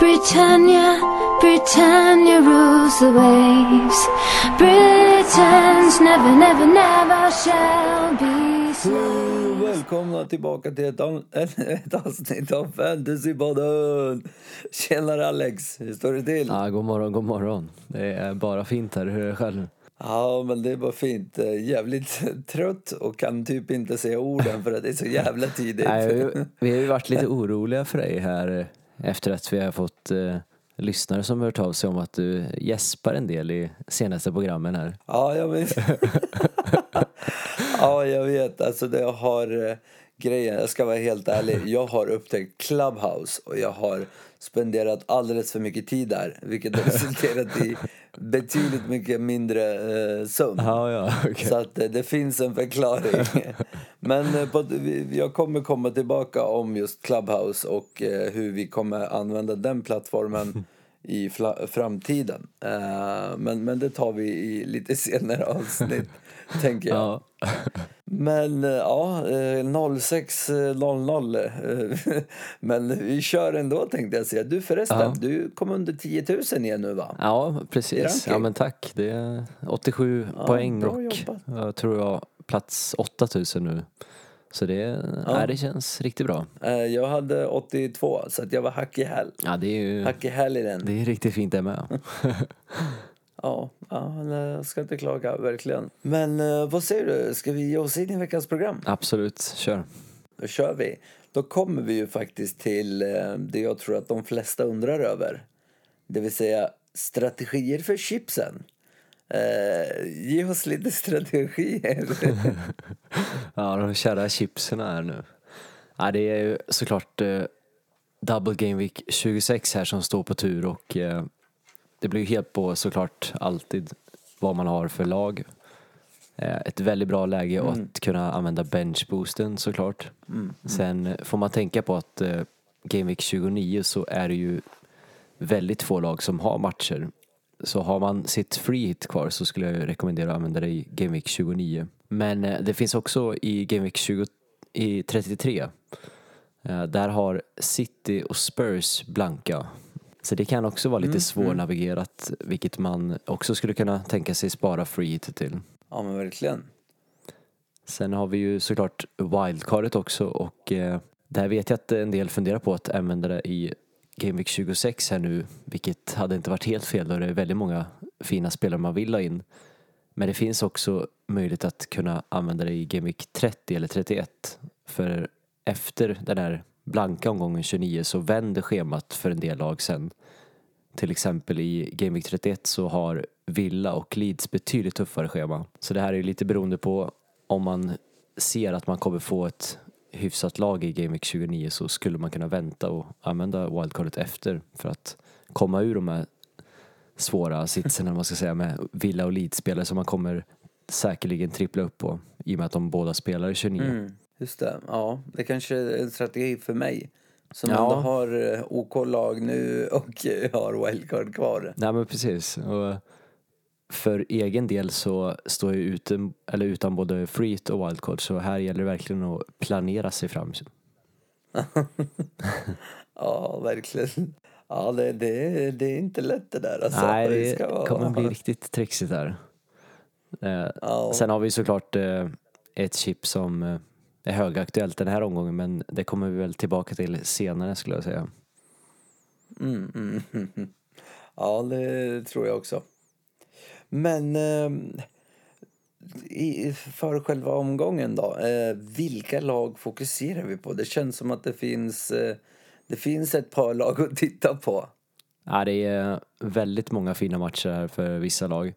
Britannia, Britannia rules the waves. Britain's never, never, never shall be slaves. Välkomna tillbaka till ett avsnitt av Fantasypodden. Tjenare Alex, hur står det till? Ja, god morgon, god morgon. Det är bara fint här, hur är det själv? Ja, men det är bara fint. Jävligt trött och kan typ inte säga orden för att det är så jävla tidigt. Nej, vi har ju varit lite oroliga för dig här efter att vi har fått lyssnare som hört av sig om att du gäspar en del i senaste programmen här. Ja, jag vet. Ja, jag vet. Alltså det har grejen, jag ska vara helt ärlig. Jag har upptäckt Clubhouse och jag har spenderat alldeles för mycket tid där, vilket har resulterat i betydligt mycket mindre sömn. Ah, ja, okay. Så att det finns en förklaring. Men jag kommer komma tillbaka om just Clubhouse och hur vi kommer använda den plattformen i framtiden. Men det tar vi i lite senare avsnitt, tänker jag. Ja. Men ja, 06.00. Men vi kör ändå, tänkte jag säga. Du förresten, ja. Du kom under 10 000 igen nu, va? Ja, precis. Ja, men tack. Det är 87 poäng och jag tror jag plats 8 000 nu. Så det känns riktigt bra. Jag hade 82, så att jag var hack i häl. Ja, det är ju hack i häl i den. Det är riktigt fint det med. Ja, jag ska inte klaga, verkligen. Men vad säger du? Ska vi ge oss in i veckans program? Absolut, kör. Då kör vi. Då kommer vi ju faktiskt till det jag tror att de flesta undrar över. Det vill säga strategier för chipsen. Ge oss lite strategier. Ja, de kära chipsen är nu. Ja, det är ju såklart Double Game Week 26 här som står på tur och... Det blir ju helt på såklart alltid vad man har för lag. Ett väldigt bra läge att kunna använda benchboosten såklart. Sen får man tänka på att Game Week 29 så är det ju väldigt få lag som har matcher. Så har man sitt free hit kvar så skulle jag rekommendera att använda det i Game Week 29. Men det finns också i Game Week 33. Där har City och Spurs blanka. Så det kan också vara lite svårnavigerat, vilket man också skulle kunna tänka sig spara free hit till. Ja, men verkligen. Sen har vi ju såklart wildcardet också och där vet jag att en del funderar på att använda det i Game Week 26 här nu, vilket hade inte varit helt fel och det är väldigt många fina spelare man vill ha in. Men det finns också möjlighet att kunna använda det i Game Week 30 eller 31 för efter den här blanka omgången 29 så vänder schemat för en del lag sen. Till exempel i Game Week 31 så har Villa och Leeds betydligt tuffare schema. Så det här är ju lite beroende på om man ser att man kommer få ett hyfsat lag i Game Week 29 så skulle man kunna vänta och använda wildcardet efter för att komma ur de här svåra sitsen, om man ska säga, med Villa och Leeds-spelare som man kommer säkerligen trippla upp på i och med att de båda spelar i 29. Just det, ja. Det kanske är en strategi för mig som ändå har OK-lag nu och har wildcard kvar. Nej, men precis. Och för egen del så står jag utan både free hit och wildcard, så här gäller det verkligen att planera sig fram. Ja, verkligen. Ja, det är inte lätt det där. Alltså. Nej, det kommer bli riktigt trixigt där. Sen har vi såklart ett chip som... Det är högaktuellt den här omgången, men det kommer vi väl tillbaka till senare, skulle jag säga. Ja, det tror jag också. Men för själva omgången då, vilka lag fokuserar vi på? Det känns som att det finns ett par lag att titta på. Ja, det är väldigt många fina matcher här för vissa lag.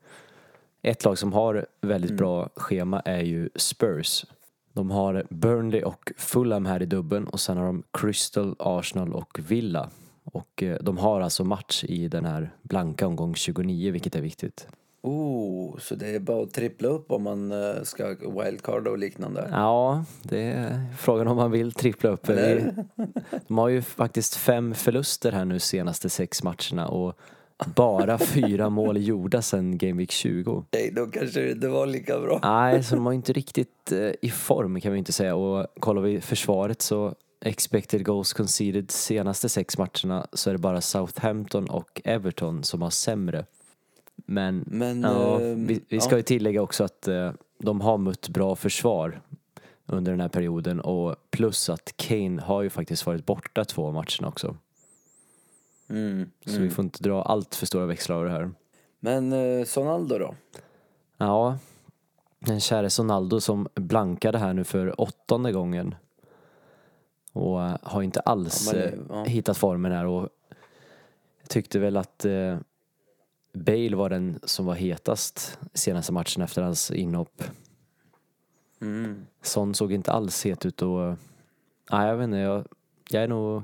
Ett lag som har väldigt bra schema är ju Spurs. De har Burnley och Fulham här i dubben och sen har de Crystal, Arsenal och Villa. Och de har alltså match i den här blanka omgång 29, vilket är viktigt. Oh, så det är bara att trippla upp om man ska wildcarda och liknande? Ja, det är frågan om man vill trippla upp. De har ju faktiskt 5 förluster här nu senaste 6 matcherna och... Bara 4 mål gjorda sen Game Week 20. Nej, då kanske det inte var lika bra. Nej, så de var inte riktigt i form, kan vi inte säga. Och kollar vi försvaret så expected goals conceded senaste 6 matcherna så är det bara Southampton och Everton som har sämre. Men ja, vi ska ju tillägga också att de har mött bra försvar under den här perioden, och plus att Kane har ju faktiskt varit borta 2 matcherna också. Så vi får inte dra allt för stora växlar av det här. Men Sonaldo då? Ja, den käre Sonaldo som blankade här nu för 8:e gången och har inte alls hittat formen här, och jag tyckte väl att Bale var den som var hetast senaste matchen efter hans inhopp. Son såg inte alls het ut, och jag vet inte, jag är nog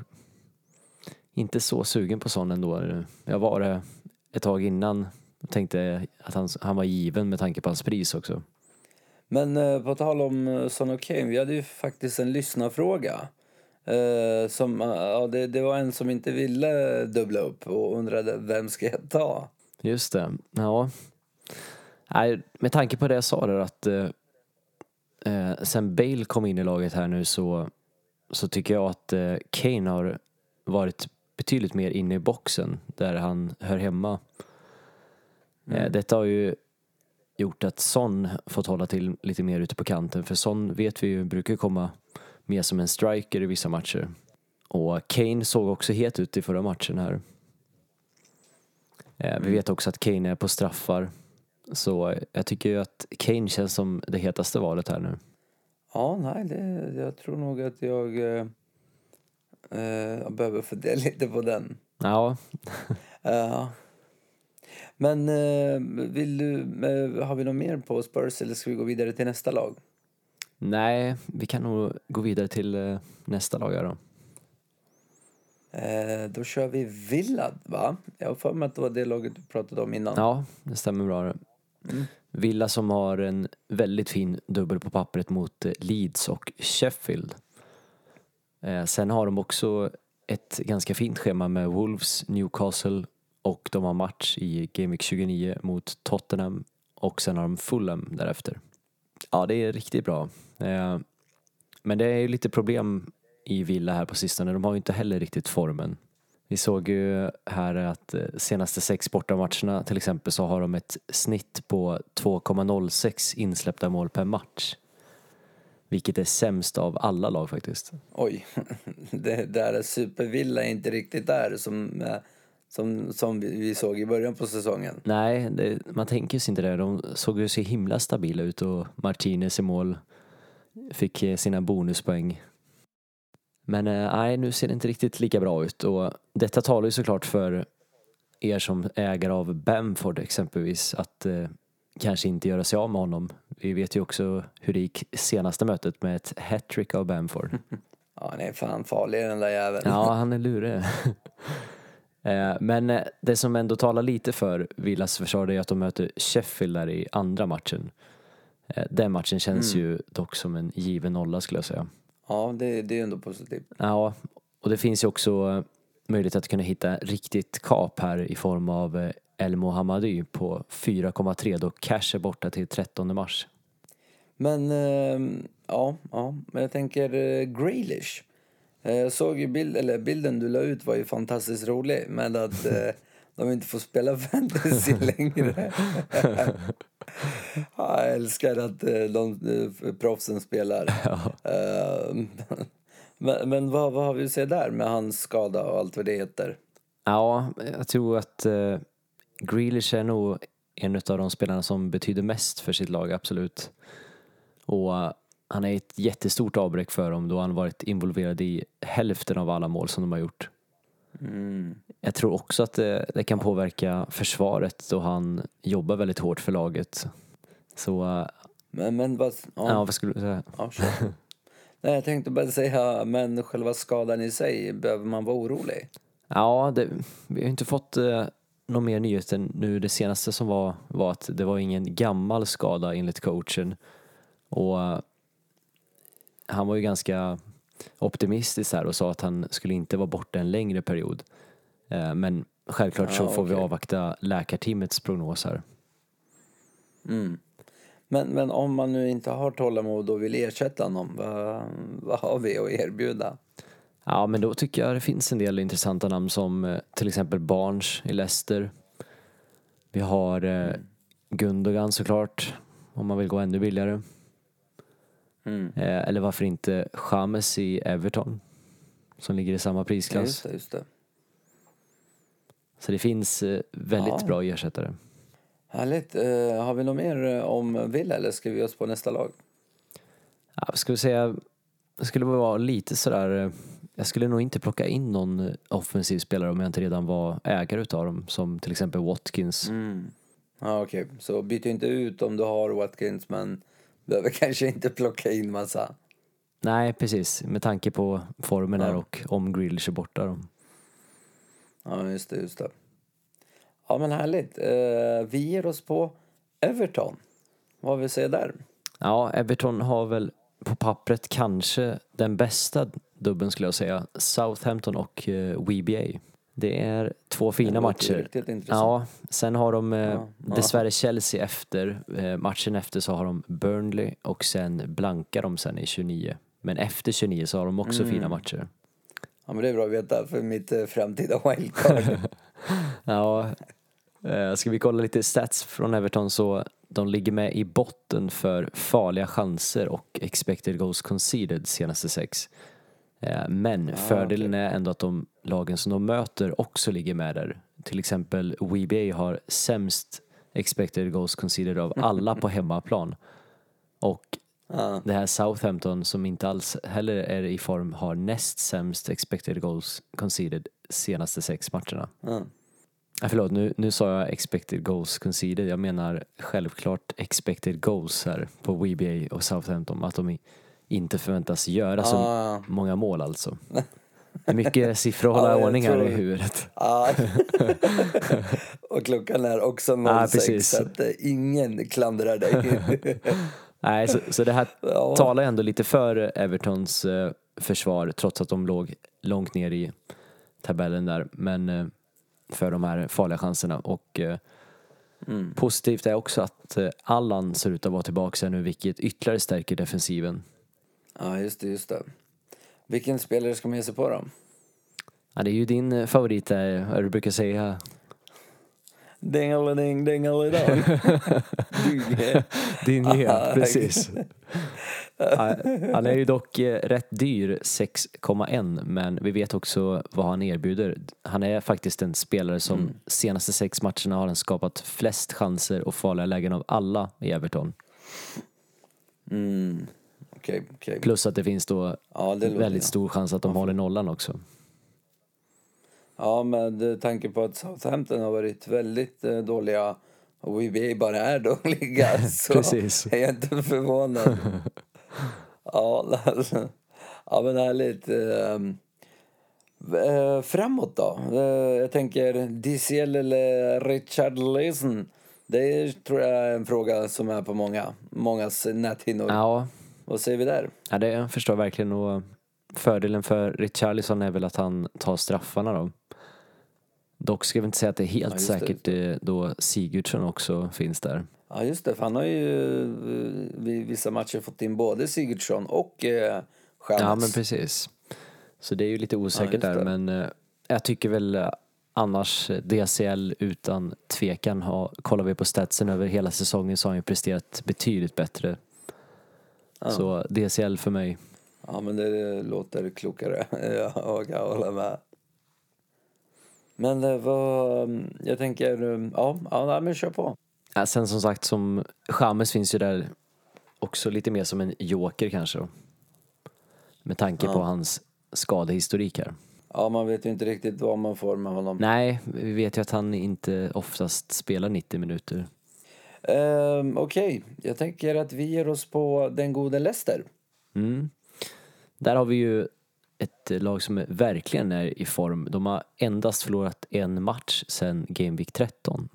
inte så sugen på Son ändå. Jag var det ett tag innan och tänkte att han var given med tanke på hans pris också. Men på tal om Son och Kane, vi hade ju faktiskt en lyssnarfråga. Det var en som inte ville dubbla upp och undrade vem ska jag ta? Just det, ja. Nej, med tanke på det jag sa där, att sen Bale kom in i laget här nu så tycker jag att Kane har varit betydligt mer inne i boxen där han hör hemma. Detta har ju gjort att Son fått hålla till lite mer ute på kanten, för Son vet vi ju brukar komma mer som en striker i vissa matcher. Och Kane såg också het ut i förra matchen här. Vi vet också att Kane är på straffar. Så jag tycker ju att Kane känns som det hetaste valet här nu. Ja, nej, jag tror nog att jag behöver fördela lite på den. Ja. Men har vi något mer på Spurs, eller ska vi gå vidare till nästa lag? Nej, vi kan nog gå vidare till nästa lag då. Då kör vi Villa, va? Jag har för mig att det var det laget du pratade om innan. Ja, det stämmer bra. Villa som har en väldigt fin dubbel på pappret mot Leeds och Sheffield. Sen har de också ett ganska fint schema med Wolves, Newcastle, och de har match i Game Week 29 mot Tottenham, och sen har de Fulham därefter. Ja, det är riktigt bra. Men det är ju lite problem i Villa här på sistone. De har ju inte heller riktigt formen. Vi såg ju här att senaste 6 bortamatcherna till exempel så har de ett snitt på 2,06 insläppta mål per match. Vilket är sämst av alla lag faktiskt. Oj, det där supervilla är inte riktigt där som vi såg i början på säsongen. Nej, man tänker sig inte det. De såg ju så himla stabila ut, och Martinez i mål fick sina bonuspoäng. Men nej, nu ser det inte riktigt lika bra ut, och detta talar ju såklart för er som ägare av Bamford exempelvis att kanske inte göra sig av med honom. Vi vet ju också hur det gick senaste mötet med ett hattrick av Bamford. Ja, han är fan farlig den där jäveln. Ja, han är lurig. Men det som ändå talar lite för Villas försvar är att de möter Sheffield där i andra matchen. Den matchen känns ju dock som en given nolla skulle jag säga. Ja, det är ändå positivt. Ja, och det finns ju också möjlighet att kunna hitta riktigt kap här i form av El Mohammadi på 4,3, då cash är borta till 13 mars. Men men jag tänker Grealish. Jag såg ju bilden du la ut var ju fantastiskt rolig, men att de inte får spela fantasy längre. Ja, jag älskar att de proffsen spelar. Ja. Men vad har vi att se där med hans skada och allt vad det heter? Ja, jag tror att Grealish är nog en av de spelarna som betyder mest för sitt lag, absolut. Och han är ett jättestort avbräck för dem, då han varit involverad i hälften av alla mål som de har gjort. Jag tror också att det kan påverka försvaret, då han jobbar väldigt hårt för laget. Så men vad? Ja. Ja, vad skulle du säga? Ja, nej, jag tänkte bara säga, men själva skadan i sig, behöver man vara orolig? Ja, vi har inte fått någon mer nyheter nu. Det senaste som var att det var ingen gammal skada enligt coachen, och han var ju ganska optimistisk här och sa att han skulle inte vara borta en längre period. Men självklart så får vi avvakta läkarteamets prognoser. Men om man nu inte har tålamod och vill ersätta någon, vad har vi att erbjuda? Ja, men då tycker jag det finns en del intressanta namn som till exempel Barnes i Leicester. Vi har Gundogan såklart, om man vill gå ännu billigare. Eller varför inte James i Everton, som ligger i samma prisklass. Just det. Så det finns väldigt bra ersättare. Härligt. Har vi något mer om Villa eller ska vi ge oss på nästa lag? Ja, ska vi säga, det skulle vara lite sådär, jag skulle nog inte plocka in någon offensiv spelare om jag inte redan var ägare utav dem, som till exempel Watkins. Okej. Så byt inte ut om du har Watkins, men behöver kanske inte plocka in massa. Nej, precis. Med tanke på formen där och om Grealish är borta då. Ja, just det. Ja, men härligt. Vi ger oss på Everton. Vad vill säga där? Ja, Everton har väl på pappret kanske den bästa dubben, skulle jag säga. Southampton och WBA. Det är två fina matcher. Riktigt intressant. Ja, sen har de dessvärre Chelsea efter. Matchen efter så har de Burnley och sen blankar de sen i 29. Men efter 29 så har de också fina matcher. Ja, men det är bra att veta för mitt framtida wildcard. Ja, ska vi kolla lite stats från Everton, så de ligger med i botten för farliga chanser och expected goals conceded senaste 6. Men fördelen är ändå att de lagen som de möter också ligger med där. Till exempel WBA har sämst expected goals conceded av alla på hemmaplan. Och det här Southampton, som inte alls heller är i form, har näst sämst expected goals conceded senaste 6 matcherna. Förlåt, nu sa jag expected goals conceded. Jag menar självklart expected goals här på WBA och Southampton, att de inte förväntas göra så många mål alltså. Mycket siffror och ordning här i huvudet. Och klockan är också 06, så att ingen klandrar dig. Nej, så det här talar ändå lite för Evertons försvar, trots att de låg långt ner i tabellen där, men för de här farliga chanserna. Och positivt är också att Allan ser ut att vara tillbaka nu, vilket ytterligare stärker defensiven. Ja, just det. Vilken spelare ska man ge sig på då? Ja, det är ju din favorit där, vad du brukar säga. Dingeling, dingeling. Din nyhet, precis. Han är ju dock rätt dyr, 6,1, men vi vet också vad han erbjuder. Han är faktiskt en spelare som senaste 6 matcherna har han skapat flest chanser och farliga lägen av alla i Everton. Okay. Plus att det finns då väldigt stor chans att de håller nollan också. Ja, med tanke på att Southampton har varit väldigt dåliga och WBA bara är dåliga, så är jag inte förvånad. Ja, men härligt. Framåt då? Jag tänker DCL eller Richarlison. Det tror jag är en fråga som är på mångas näthinnor. Ja. Vad säger vi där? Ja, det förstår jag verkligen. Och fördelen för Richarlison är väl att han tar straffarna då. Dock ska vi inte säga att det är helt säkert det, då Sigurdsson också finns där. Ja, just det, för han har ju vid vissa matcher fått in både Sigurdsson och Chans. Ja, men precis. Så det är ju lite osäkert där, men jag tycker väl annars DCL utan tvekan kollar vi på statsen över hela säsongen så har han ju presterat betydligt bättre. Så DCL för mig. Ja, men det låter klokare. Jag kan hålla med. Men det var... Jag tänker... Ja, men kör på. Ja, sen som sagt, som James finns ju där också lite mer som en joker kanske då. Med tanke på hans skadehistorik här. Ja, man vet ju inte riktigt vad man får med honom. Nej, vi vet ju att han inte oftast spelar 90 minuter. Okej. Jag tänker att vi ger oss på den gode Leicester. Där har vi ju ett lag som verkligen är i form. De har endast förlorat en match sedan Game Week 13.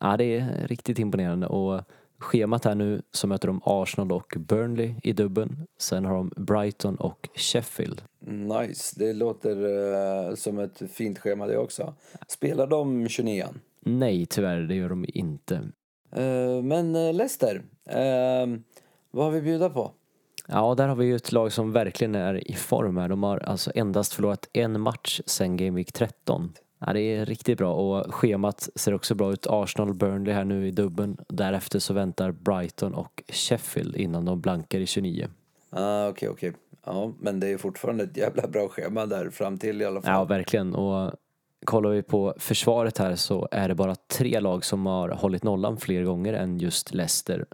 Ja, det är riktigt imponerande. Och schemat här nu, så möter de Arsenal och Burnley i dubben. Sen har de Brighton och Sheffield. Nice, det låter som ett fint schema det också. Spelar de 29? Nej, tyvärr, det gör de inte. Men Leicester, vad har vi bjuda på? Ja, där har vi ju ett lag som verkligen är i form här. De har alltså endast förlorat en match sen Game Week 13. Ja, det är riktigt bra, och schemat ser också bra ut. Arsenal, Burnley här nu i dubben. Därefter så väntar Brighton och Sheffield innan de blankar i 29. Okej. Ja, men det är ju fortfarande ett jävla bra schema där fram till i alla fall. Ja, verkligen. Och kollar vi på försvaret här så är det bara 3 lag som har hållit nollan fler gånger än just Leicester.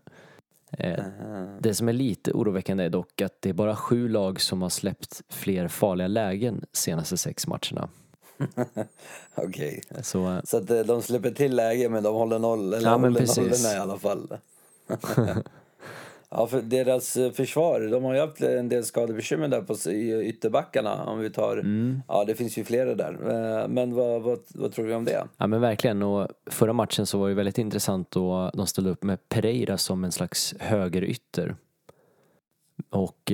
Det som är lite oroväckande är dock att det är bara 7 lag som har släppt fler farliga lägen senaste 6 matcherna. Okej. Så att de släpper till lägen men de håller noll, eller ja, men håller nollen i alla fall. Ja, för deras försvar, de har ju haft en del skadebekymmer där på ytterbackarna om vi tar. Ja, det finns ju flera där. Men vad tror vi om det? Ja, men verkligen, och förra matchen så var det väldigt intressant då de ställde upp med Pereira som en slags högerytter. Och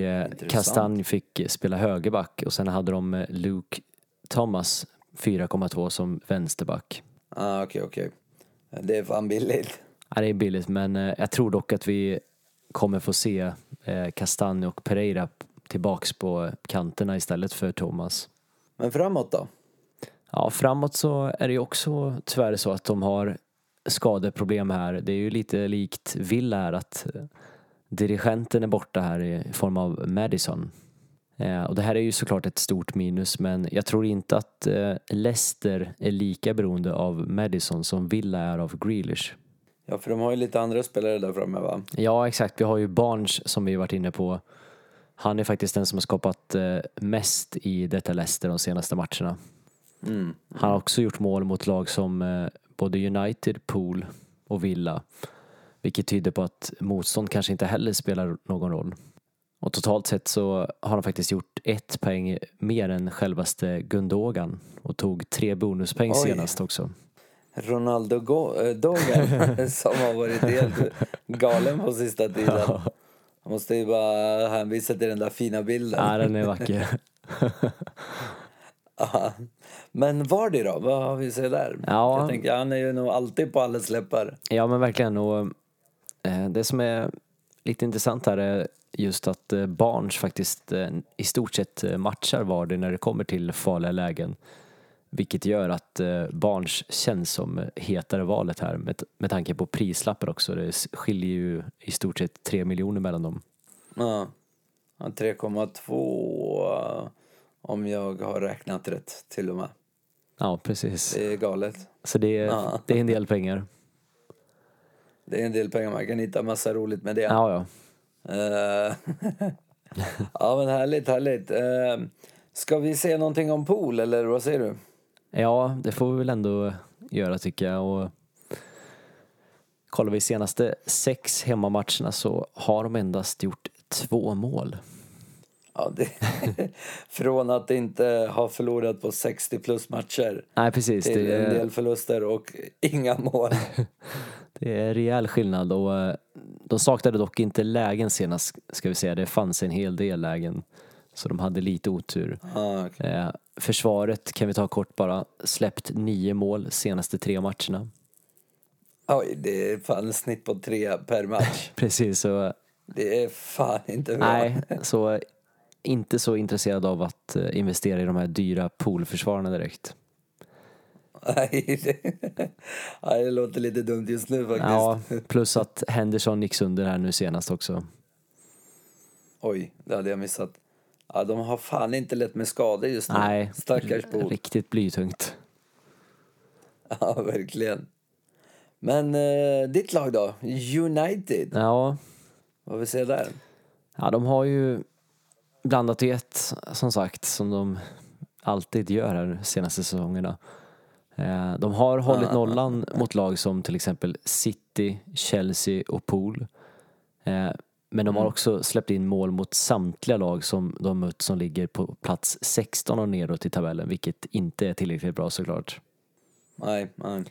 Kastanj fick spela högerback, och sen hade de Luke Thomas 4,2 som vänsterback. Okej. Det är fan billigt. Ja, det är billigt, men jag tror dock att vi kommer få se Castagne och Pereira tillbaks på kanterna istället för Thomas. Men framåt då? Ja, framåt så är det också tyvärr så att de har skadeproblem här. Det är ju lite likt Villa här att dirigenten är borta här i form av Madison. Och det här är ju såklart ett stort minus, men jag tror inte att Leicester är lika beroende av Madison som Villa är av Grealish. Ja, för de har ju lite andra spelare där framme, va? Ja, exakt. Vi har ju Barnes som vi varit inne på. Han är faktiskt den som har skapat mest i detta Leicester de senaste matcherna. Han har också gjort mål mot lag som både United, Pool och Villa. Vilket tyder på att motstånd kanske inte heller spelar någon roll. Och totalt sett så har han faktiskt gjort 1 poäng mer än självaste Gundogan. Och tog 3 bonuspoäng senast också. Ronaldo Dogan som har varit helt galen på sista tiden. Ja. Jag måste ju bara hänvisa till den där fina bilden. Ja, den är vacker. Ja. Men var det då? Vad har vi sett där? Ja. Jag tänker, han är ju nog alltid på alla släppar. Ja, men verkligen. Och det som är lite intressant här är just att Barnes faktiskt i stort sett matchar var det när det kommer till farliga lägen. Vilket gör att Barnes känns som hetare valet här med tanke på prislappen också. Det skiljer ju i stort sett 3 miljoner mellan dem. Ja, 3,2 om jag har räknat rätt till och med. Ja, precis. Det är galet. Så det är en del pengar. Det är en del pengar, man kan hitta massa roligt med det. Ja. Ja, men härligt. Ska vi se någonting om pool, eller vad säger du? Ja, det får vi väl ändå göra, tycker jag. Och kollar vi senaste 6 hemmamatcherna så har de endast gjort 2 mål. Ja, från att inte ha förlorat på 60 plus matcher. Nej, precis. Till en del förluster och inga mål. Det är rejäl skillnad. Och de saknade dock inte lägen senast, ska vi säga. Det fanns en hel del lägen. Så de hade lite otur. Okay. Försvaret kan vi ta kort bara. Släppt 9 mål senaste 3 matcherna. Oj, det är fan snitt på 3 per match. Precis. Så det är fan inte bra. Nej, så inte så intresserad av att investera i de här dyra poolförsvararna direkt. Nej, det låter lite dumt just nu faktiskt. Ja, plus att Henderson gick sönder här nu senast också. Oj, det hade jag missat. Ja, de har fan inte lätt med skador just nu. Nej, stackars pool. Riktigt blytungt. Ja, verkligen. Men ditt lag då? United? Ja. Vad vi ser där? Ja, de har ju blandat i ett, som sagt, som de alltid gör här de senaste säsongerna. De har hållit nollan mot lag som till exempel City, Chelsea och Pool. Men de har också släppt in mål mot samtliga lag som de mött som ligger på plats 16 och nedåt i tabellen, vilket inte är tillräckligt bra såklart. Nej. Men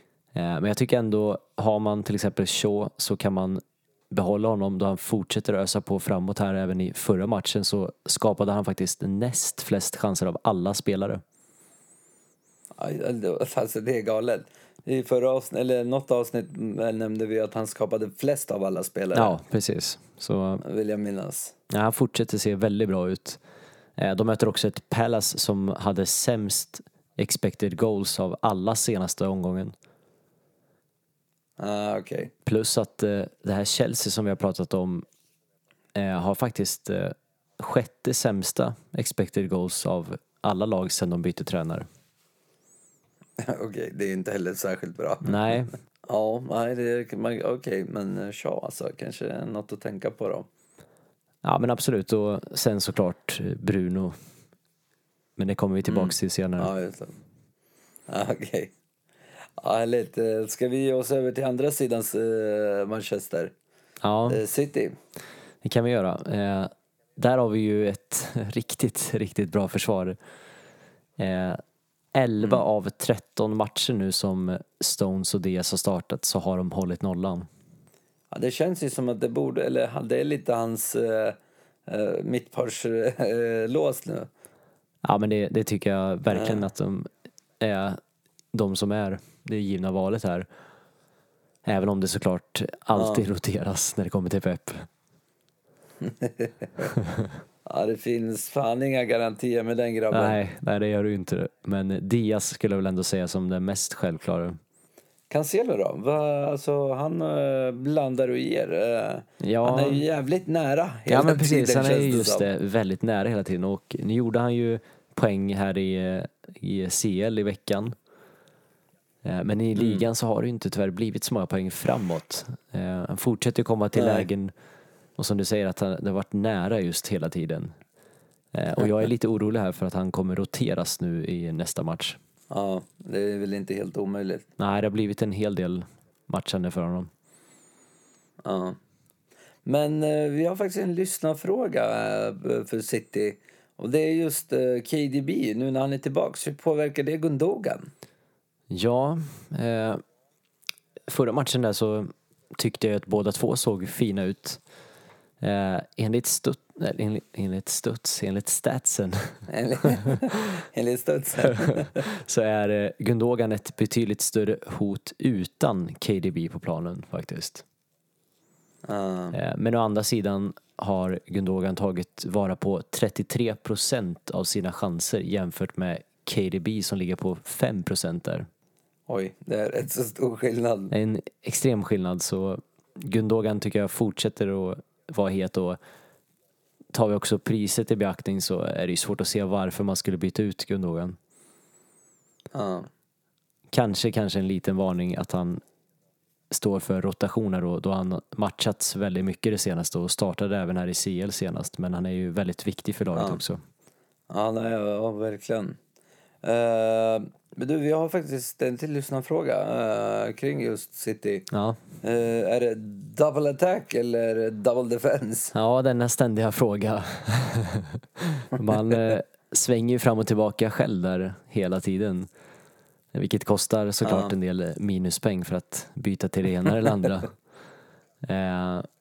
jag tycker ändå, har man till exempel Shaw så kan man behålla honom då han fortsätter ösa på framåt här. Även i förra matchen så skapade han faktiskt näst flest chanser av alla spelare. Alltså det är galet. I förra avsnitt, eller något avsnitt nämnde vi att han skapade flest av alla spelare. Ja, precis. Så vill jag minnas. Ja, han fortsätter se väldigt bra ut. De möter också ett Palace som hade sämst expected goals av alla senaste omgången. Okay. Plus att det här Chelsea som vi har pratat om har faktiskt sjätte sämsta expected goals av alla lag sedan de bytte tränare. Okej, det är inte heller särskilt bra. Nej. Ja, okej, men tja, alltså, kanske något att tänka på då. Ja, men absolut. Och sen såklart Bruno. Men det kommer vi tillbaka till senare. Ja, just det. Okej. Ja, lite. Ska vi ge oss över till andra sidans Manchester City? Det kan vi göra. Där har vi ju ett riktigt, riktigt bra försvar. 11 av 13 matcher nu som Stones och Diaz har startat så har de hållit nollan. Ja, det känns ju som att det borde, eller det är lite hans mittpars lås nu. Ja, men det tycker jag verkligen att de är de som är det givna valet här. Även om det såklart alltid roteras när det kommer till Pep. Ja, det finns fan inga garantier med den grabben. Nej, det gör du inte. Men Diaz skulle jag väl ändå säga som den mest självklara. Cancelo då? Alltså, han blandar och ger. Ja. Han är ju jävligt nära. Ja, men precis. Han är just det, väldigt nära hela tiden. Och nu gjorde han ju poäng här i CL i veckan. Men i ligan så har det ju inte tyvärr blivit så många poäng framåt. Han fortsätter komma till lägen. Och som du säger att det har varit nära just hela tiden. Och jag är lite orolig här för att han kommer roteras nu i nästa match. Ja, det är väl inte helt omöjligt. Nej, det har blivit en hel del matchande för honom. Ja. Men vi har faktiskt en lyssnarfråga för City. Och det är just KDB nu när han är tillbaka. Hur påverkar det Gundogan? Ja, förra matchen där så tyckte jag att båda två såg fina ut. Enligt statsen så är Gundogan ett betydligt större hot utan KDB på planen faktiskt. Men å andra sidan har Gundogan tagit vara på 33% av sina chanser jämfört med KDB som ligger på 5% där. Oj, det är rätt så stor skillnad. En extrem skillnad, så Gundogan tycker jag fortsätter att vara het, och tar vi också priset i beaktning så är det ju svårt att se varför man skulle byta ut Gundogan. Kanske en liten varning att han står för rotationer då han matchats väldigt mycket det senaste och startade även här i CL senast, men han är ju väldigt viktig för laget också. Ja, nej, ja verkligen. Men du, vi har faktiskt en till lyssnarfråga kring just City. Är det double attack eller double defense? Ja, denna ständiga fråga. Man svänger ju fram och tillbaka själv där hela tiden. Vilket kostar såklart en del minuspeng för att byta till det ena eller andra.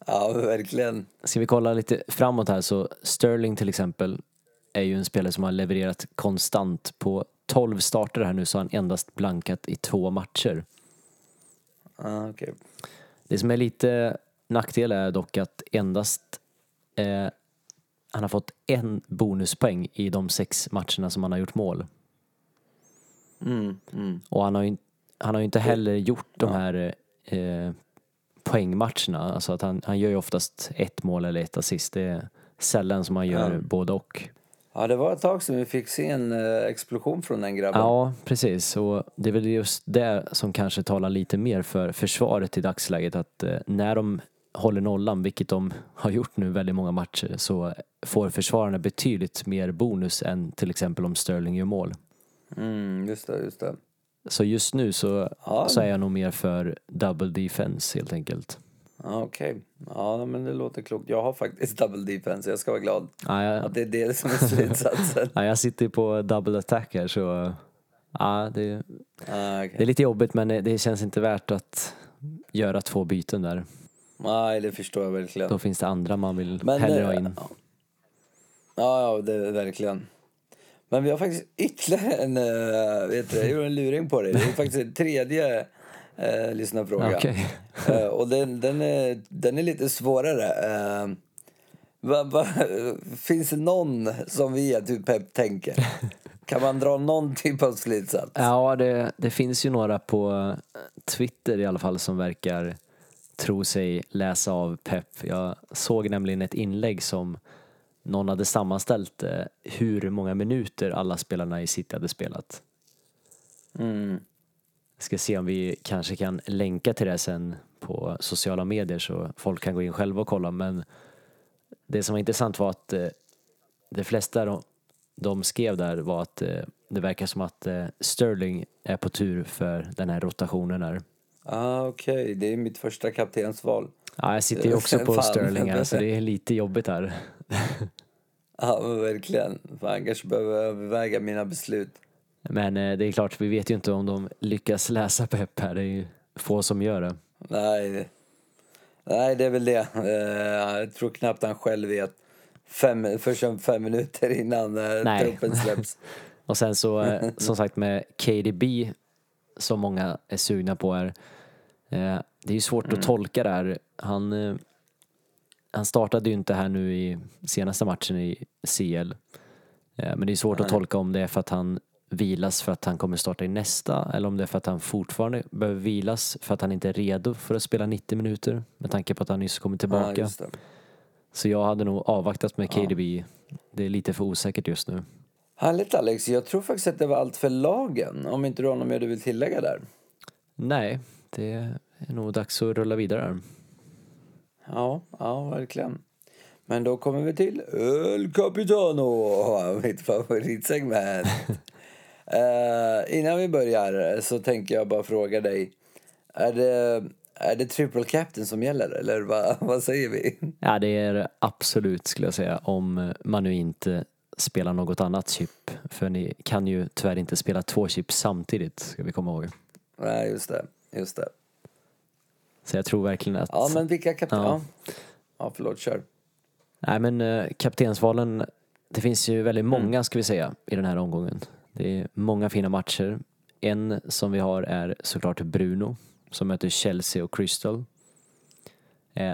Ja, verkligen. Ska vi kolla lite framåt här, så Sterling till exempel är ju en spelare som har levererat konstant på 12 starter här nu, så han endast blankat i 2 matcher. Okay. Det som är lite nackdel är dock att endast han har fått en bonuspoäng i de 6 matcherna som han har gjort mål. Och han har ju inte heller gjort de här poängmatcherna. Alltså att han gör ju oftast ett mål eller ett assist. Det är sällan som han gör både och. Ja, det var ett tag som vi fick se en explosion från den grabben. Ja, precis. Och det är väl just det som kanske talar lite mer för försvaret i dagsläget. Att när de håller nollan, vilket de har gjort nu väldigt många matcher, så får försvararna betydligt mer bonus än till exempel om Sterling gör mål. Just det. Så just nu så är jag nog mer för double defense helt enkelt. Okej. Ja, men det låter klokt. Jag har faktiskt double defense. Jag ska vara glad att det är det som är slutsatsen. Ja, jag sitter på double attack här, så det är lite jobbigt, men det känns inte värt att göra 2 byten där. Nej, det förstår jag verkligen. Då finns det andra man vill hellre ha in. Ja, det verkligen. Men vi har faktiskt ytterligare en, vet du, jag gjorde en luring på dig. Det är faktiskt tredje lyssnarfråga. Okay. Och den är lite svårare. Finns det någon som vet hur Pep tänker? Kan man dra någon typ av slutsats? Ja, det finns ju några på Twitter i alla fall som verkar tro sig läsa av Pep. Jag såg nämligen ett inlägg som någon hade sammanställt hur många minuter alla spelarna i City hade spelat. Mm. Ska se om vi kanske kan länka till det sen på sociala medier så folk kan gå in själva och kolla. Men det som var intressant var att de flesta de skrev där var att det verkar som att Sterling är på tur för den här rotationen här. Okej. Det är mitt första kaptensval. Ja, jag sitter ju också på Sterling här, så det är lite jobbigt här. Ja, men verkligen. Fan, kanske behöver överväga mina beslut. Men det är klart, vi vet ju inte om de lyckas läsa Pep här. Det är ju få som gör det. Nej, det är väl det. Jag tror knappt han själv vet förrän 5 minuter innan truppen släpps. Och sen så, som sagt, med KDB som många är sugna på här. Det är ju svårt att tolka det här. Han startade ju inte här nu i senaste matchen i CL. Men det är svårt att tolka om det är för att han vilas för att han kommer starta i nästa, eller om det är för att han fortfarande behöver vilas för att han inte är redo för att spela 90 minuter med tanke på att han nyss kommit tillbaka. Ja, så jag hade nog avvaktat med KDB. Ja. Det är lite för osäkert just nu. Härligt, Alex, jag tror faktiskt att det var allt för lagen. Om inte du har något mer du vill tillägga där. Nej, det är nog dags att rulla vidare. Ja, verkligen. Men då kommer vi till El Capitano, mitt favoritsegment. Innan vi börjar så tänker jag bara fråga dig, är det triple captain som gäller, eller vad säger vi? Ja, det är absolut, skulle jag säga, om man nu inte spelar något annat chip, för ni kan ju tyvärr inte spela 2 chips samtidigt, ska vi komma ihåg. Nej, just det. Så jag tror verkligen att... Ja, men vilka kapten... Ja, förlåt, kör. Nej, men kaptensvalen, det finns ju väldigt många, ska vi säga, i den här omgången. Det är många fina matcher. En som vi har är såklart Bruno, som möter Chelsea och Crystal.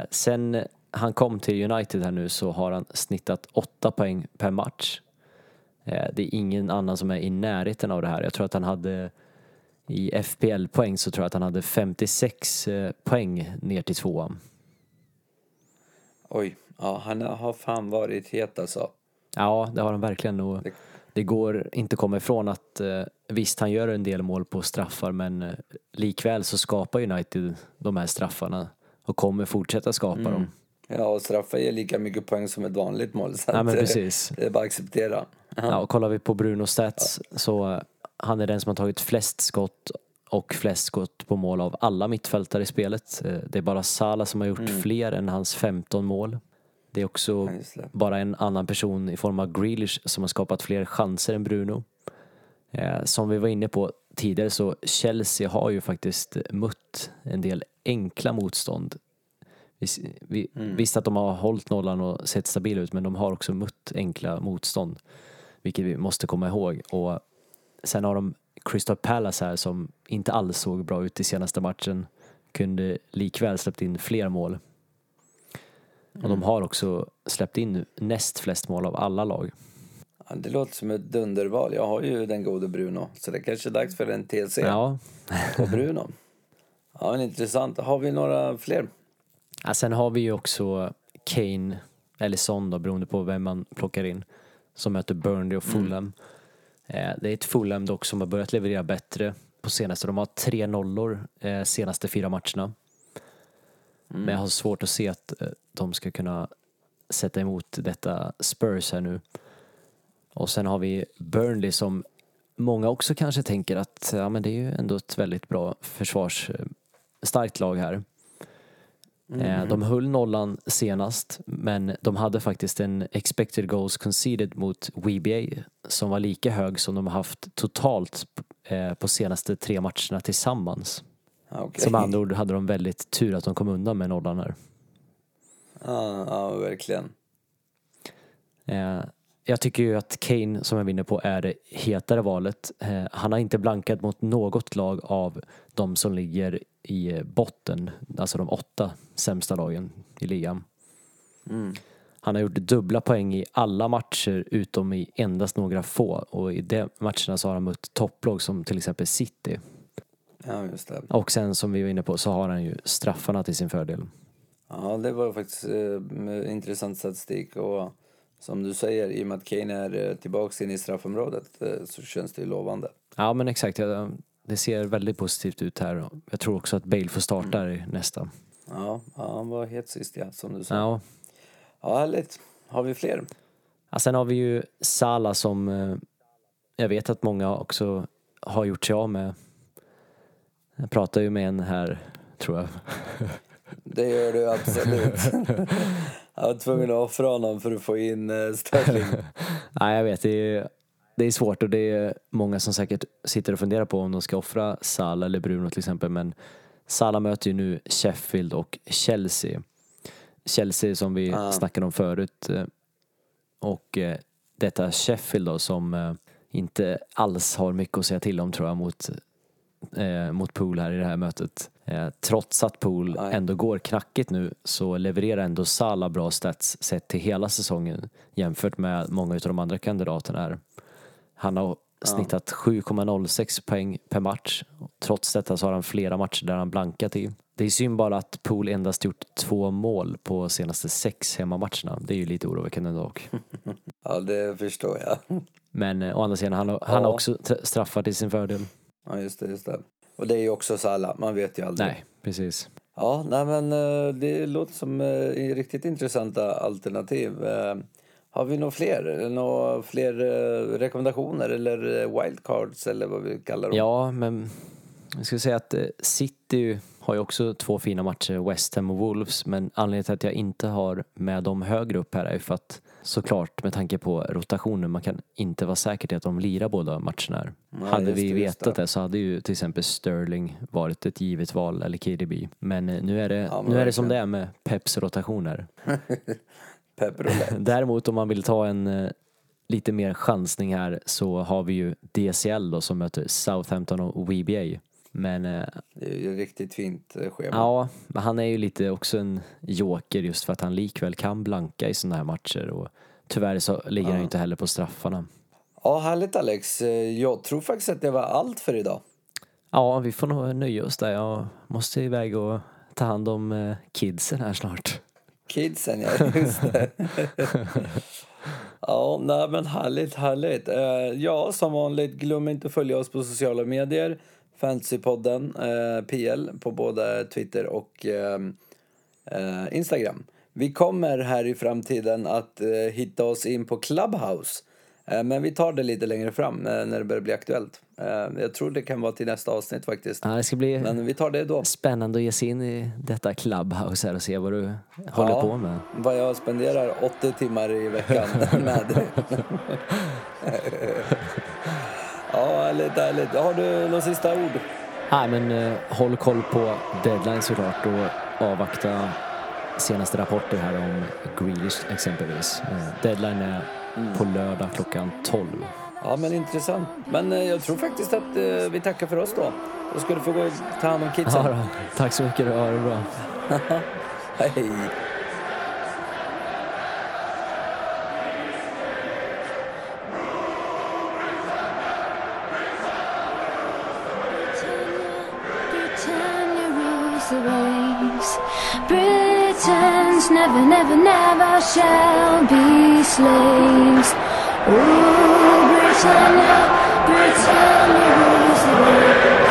Sen han kom till United här nu så har han snittat 8 poäng per match. Det är ingen annan som är i närheten av det här. Jag tror att han hade... I FPL-poäng så tror jag att han hade 56 poäng ner till 2. Oj, ja, han har fan varit het alltså. Ja, det har han verkligen. Och det går inte komma ifrån att visst, han gör en del mål på straffar, men likväl så skapar United de här straffarna och kommer fortsätta skapa dem. Ja, och straffar ger lika mycket poäng som ett vanligt mål. Så ja, men precis. Det är bara att acceptera. Ja, och kollar vi på Bruno stats så... Han är den som har tagit flest skott och flest skott på mål av alla mittfältare i spelet. Det är bara Salah som har gjort fler än hans 15 mål. Det är också bara en annan person i form av Grealish som har skapat fler chanser än Bruno. Som vi var inne på tidigare så Chelsea har ju faktiskt mött en del enkla motstånd. Visst att de har hållit nollan och sett stabila ut, men de har också mött enkla motstånd, vilket vi måste komma ihåg. Och sen har de Crystal Palace här som inte alls såg bra ut i senaste matchen. Kunde likväl släppt in fler mål. Och de har också släppt in näst flest mål av alla lag. Ja, det låter som ett dunderval. Jag har ju den gode Bruno. Så det kanske är dags för en TLC. Ja. Och Bruno. Ja, men intressant. Har vi några fler? Ja, sen har vi ju också Kane eller Son då, beroende på vem man plockar in. Som möter Burnley och Fulham. Det är ett Fulham dock som har börjat leverera bättre på senaste. De har 3 nollor senaste 4 matcherna. Men jag har svårt att se att de ska kunna sätta emot detta Spurs här nu. Och sen har vi Burnley som många också kanske tänker att ja, men det är ju ändå ett väldigt bra försvarsstarkt lag här. De höll nollan senast, men de hade faktiskt en expected goals conceded mot WBA som var lika hög som de har haft totalt på senaste 3 matcherna tillsammans. Okay. Som andra ord hade de väldigt tur att de kom undan med nollan här. Ja, verkligen. Jag tycker ju att Kane, som jag vinner på, är det hetare valet. Han har inte blankat mot något lag av de som ligger i botten. Alltså de 8 sämsta lagen i ligan. Mm. Han har gjort dubbla poäng i alla matcher utom i endast några få. Och i de matcherna så har han mött topplag som till exempel City. Ja, just det. Och sen som vi var inne på så har han ju straffarna till sin fördel. Ja, det var faktiskt intressant statistik. Och som du säger, i och med att Kane är tillbaka in i straffområdet så känns det ju lovande. Ja, men exakt. Det ser väldigt positivt ut här. Jag tror också att Bale får starta i nästa. Ja, han var helt sist, ja, som du sa. Ja. Ja, härligt. Har vi fler? Ja, sen har vi ju Salah som jag vet att många också har gjort sig av med. Jag pratar ju med en här, tror jag. Det gör du absolut. Jag var tvungen att offra honom för att få in Sterling. Nej, jag vet. Det är svårt och det är många som säkert sitter och funderar på om de ska offra Salah eller Bruno till exempel. Men Salah möter ju nu Sheffield och Chelsea. Chelsea som vi snackade om förut. Och detta Sheffield då, som inte alls har mycket att säga till om, tror jag, mot Pool här i det här mötet. Trots att Pool ändå går knackigt nu, så levererar ändå Salah bra stats sett till hela säsongen jämfört med många av de andra kandidaterna här. Han har snittat 7,06 poäng per match. Trots detta så har han flera matcher där han blankat i. Det är synd bara att Pool endast gjort 2 mål på senaste 6 hemmamatcherna. Det är ju lite oroväckande dock. Ja, det förstår jag. Men å andra sidan, han har också straffat till sin fördel. Ja, just det. Och det är ju också Salah, man vet ju aldrig. Nej, precis. Ja, nej, men det låter som riktigt intressanta alternativ. Har vi några fler rekommendationer eller wildcards eller vad vi kallar dem? Ja, men jag skulle säga att City har ju också 2 fina matcher, West Ham och Wolves, men anledningen till att jag inte har med dem högre upp här är för att, såklart, med tanke på rotationen, man kan inte vara säker till att de lirar båda matcherna här. Nej, hade vi vetat det så hade ju till exempel Sterling varit ett givet val, eller KDB. Men nu är det, som det är med Peps rotationer. Däremot om man vill ta en lite mer chansning här så har vi ju DCL då, som möter Southampton och WBA. Men det är ju riktigt fint schema. Ja, men han är ju lite också en joker just för att han likväl kan blanka i såna här matcher. Och tyvärr så ligger han ju inte heller på straffarna. Ja, härligt Alex. Jag tror faktiskt att det var allt för idag. Ja, vi får nog nöja oss där. Jag måste iväg och ta hand om kidsen här snart. Kidsen, ja, just det. Ja, nej, men härligt. Ja, som vanligt, glöm inte att följa oss på sociala medier. Fantasypodden, PL på både Twitter och Instagram. Vi kommer här i framtiden att hitta oss in på Clubhouse. Men vi tar det lite längre fram när det börjar bli aktuellt. Jag tror det kan vara till nästa avsnitt faktiskt. Ja, det ska bli, men vi tar det då. Spännande att ge sig in i detta Clubhouse här och se vad du håller på med. Vad jag spenderar 80 timmar i veckan med. Ja, härligt. Har du några sista ord? Nej, men håll koll på deadline såklart och avvakta senaste rapporter här om Grealish exempelvis. Deadline är på lördag klockan 12. Ja, men intressant. Men jag tror faktiskt att vi tackar för oss då. Då ska du få gå och ta hand om kidsen. Ja, tack så mycket. Ha det bra. Hej. Britons never, never, never shall be slaves. Oh, Britannia, Britannia rules the world.